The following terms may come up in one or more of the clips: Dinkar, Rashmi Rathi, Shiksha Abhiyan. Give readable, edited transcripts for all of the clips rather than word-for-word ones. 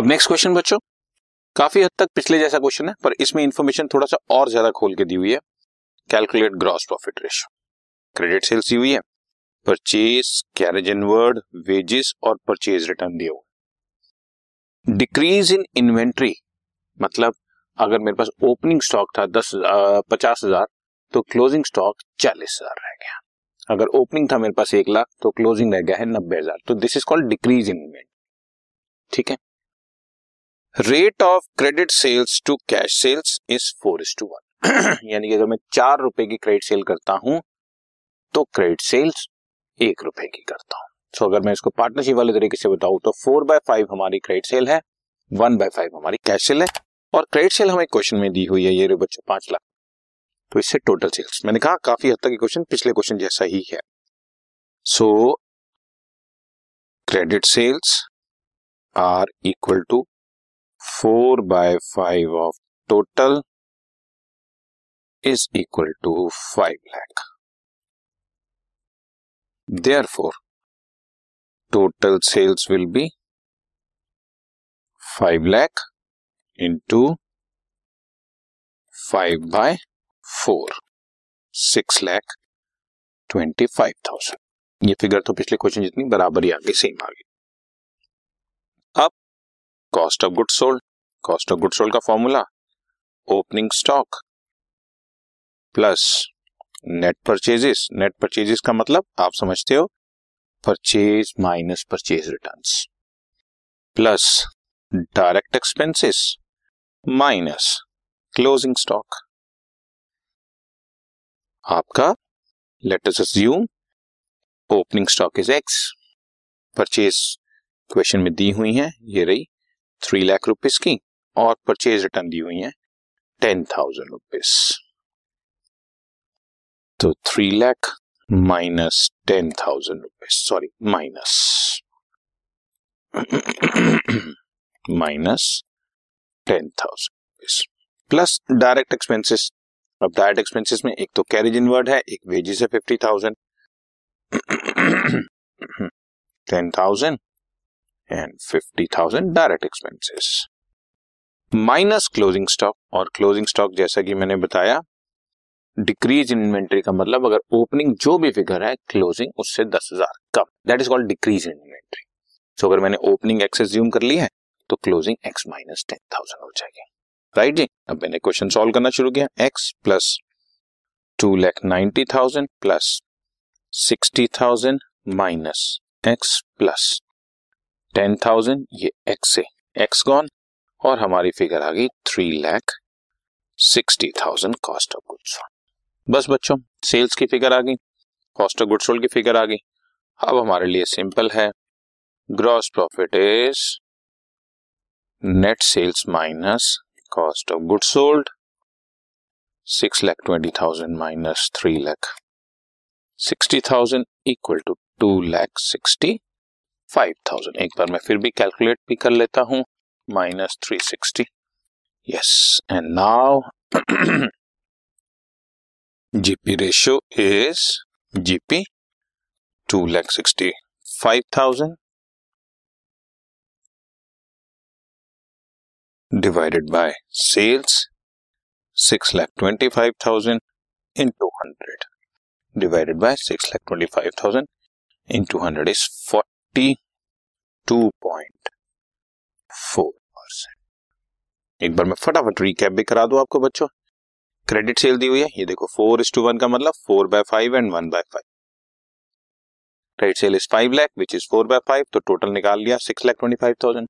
अब next question बच्चों काफी हद तक पिछले जैसा क्वेश्चन है, पर इसमें इंफॉर्मेशन थोड़ा सा और ज्यादा खोल के दी हुई है। Calculate gross profit ratio, credit sales दी हुई है, परचेज, कैरेज इनवर्ड, वेजेस और परचेज रिटर्न दिया हुआ। डिक्रीज इन इन्वेंट्री मतलब अगर मेरे पास ओपनिंग स्टॉक था 50,000 तो क्लोजिंग स्टॉक 40,000 रह गया। अगर ओपनिंग था मेरे पास 1,00,000 तो क्लोजिंग रह गया है 90,000। तो this is called decrease in inventory. ठीक है, rate of credit sales to cash sales is 4:1 यानी कि अगर मैं 4 रुपए की क्रेडिट सेल करता हूं तो क्रेडिट सेल्स 1 रुपए की करता हूं। सो अगर मैं इसको पार्टनरशिप वाले तरीके से बताऊं तो 4/5 हमारी क्रेडिट सेल है, 1/5 हमारी कैश सेल है और क्रेडिट सेल हमें क्वेश्चन में दी हुई है ये बच्चों 5,00,000। तो इससे टोटल सेल्स, मैंने कहा काफी हद तक ये क्वेश्चन पिछले क्वेश्चन जैसा ही है। So credit sales are equal to 4/5 of total is equal to 5,00,000। Therefore, total sales will be 5,00,000 into 5/4, 6,25,000। ये फिगर तो पिछले क्वेश्चन जितनी बराबर ही आगे सेम आ गई। अब cost of good sold, cost of good sold का formula opening stock plus net purchases. Net purchases का मतलब आप समझते हो purchase minus purchase returns plus direct expenses minus closing stock. आपका let us assume opening stock is X, purchase question में दी हुई है ये रही 3,00,000 रुपीज की और परचेज रिटर्न दी हुई है 10,000 रुपीज। तो 3,00,000 minus 10,000 rupees, sorry minus 10,000 rupees plus direct expenses. अब डायरेक्ट एक्सपेंसेस में एक तो कैरेज इनवर्ड है, एक वेजेस है 50,000, 10,000 and 50,000 direct expenses minus closing stock. और क्लोजिंग स्टॉक जैसा कि मैंने बताया डिक्रीज इन इन्वेंट्री का मतलब अगर ओपनिंग जो भी फिगर है क्लोजिंग उससे 10,000 कम, that is called decrease in inventory. So अगर मैंने ओपनिंग एक्स एज्यूम कर ली है तो क्लोजिंग एक्स माइनस 10,000 हो जाएगी। राइट जी, अब मैंने क्वेश्चन सॉल्व करना शुरू किया। X plus 2,90,000 plus 60,000 minus X plus 10,000, ये एक्स से एक्स गॉन और हमारी फिगर आ गई 3,60,000 कॉस्ट ऑफ गुड्स। बस बच्चों सेल्स की फिगर आ गई, कॉस्ट ऑफ गुड्स सोल्ड की फिगर आ गई। अब हमारे लिए सिंपल है, gross profit is net sales minus cost of goods sold, 6,20,000 minus 3,60,000 equal to 2,65,000। एक बार मैं फिर भी कैलकुलेट भी कर लेता हूं, minus 360, yes, and now GP ratio is GP 2,65,000 divided by sales 6,25,000 into 100 divided by 6,25,000 into 100 is 42.4%। एक बार मैं फटाफट रिकैप भी करा दूं आपको बच्चों। क्रेडिट सेल दी हुई है, ये देखो 4:1 का मतलब 4/5 and 1/5। Credit sale is 5,00,000 which is 4/5, तो टोटल निकाल लिया 6,25,000।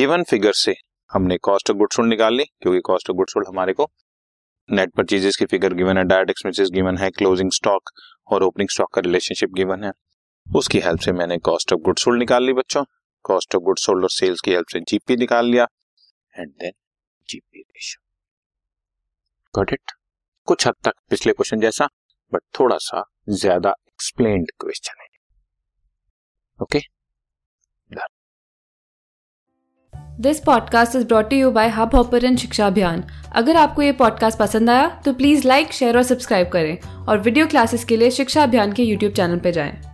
गिवन फिगर से हमने कॉस्ट ऑफ गुड्स सोल्ड निकाल ली क्योंकि कॉस्ट ऑफ गुड्स सोल्ड हमारे को नेट परचेजेस की फिगर गिवन है, डायरेक्ट एक्सपेंसेस गिवन है, क्लोजिंग स्टॉक और ओपनिंग स्टॉक का रिलेशनशिप गिवन है। उसकी हेल्प से मैंने कॉस्ट ऑफ गुड्स सोल्ड निकाल ली बच्चों। कॉस्ट ऑफ गुड्स सोल्ड और सेल्स की हेल्प से जीपी निकाल लिया and then GP ratio. Got it? कुछ हद तक पिछले क्वेश्चन जैसा बट थोड़ा सा ज्यादा एक्सप्लेन्ड क्वेश्चन है। Okay, this podcast is brought to you by hub hopper and Shiksha Abhiyan. अगर आपको ये पॉडकास्ट पसंद आया तो प्लीज लाइक, शेयर और सब्सक्राइब करें और वीडियो क्लासेस के लिए शिक्षा अभियान के YouTube चैनल पर जाएं।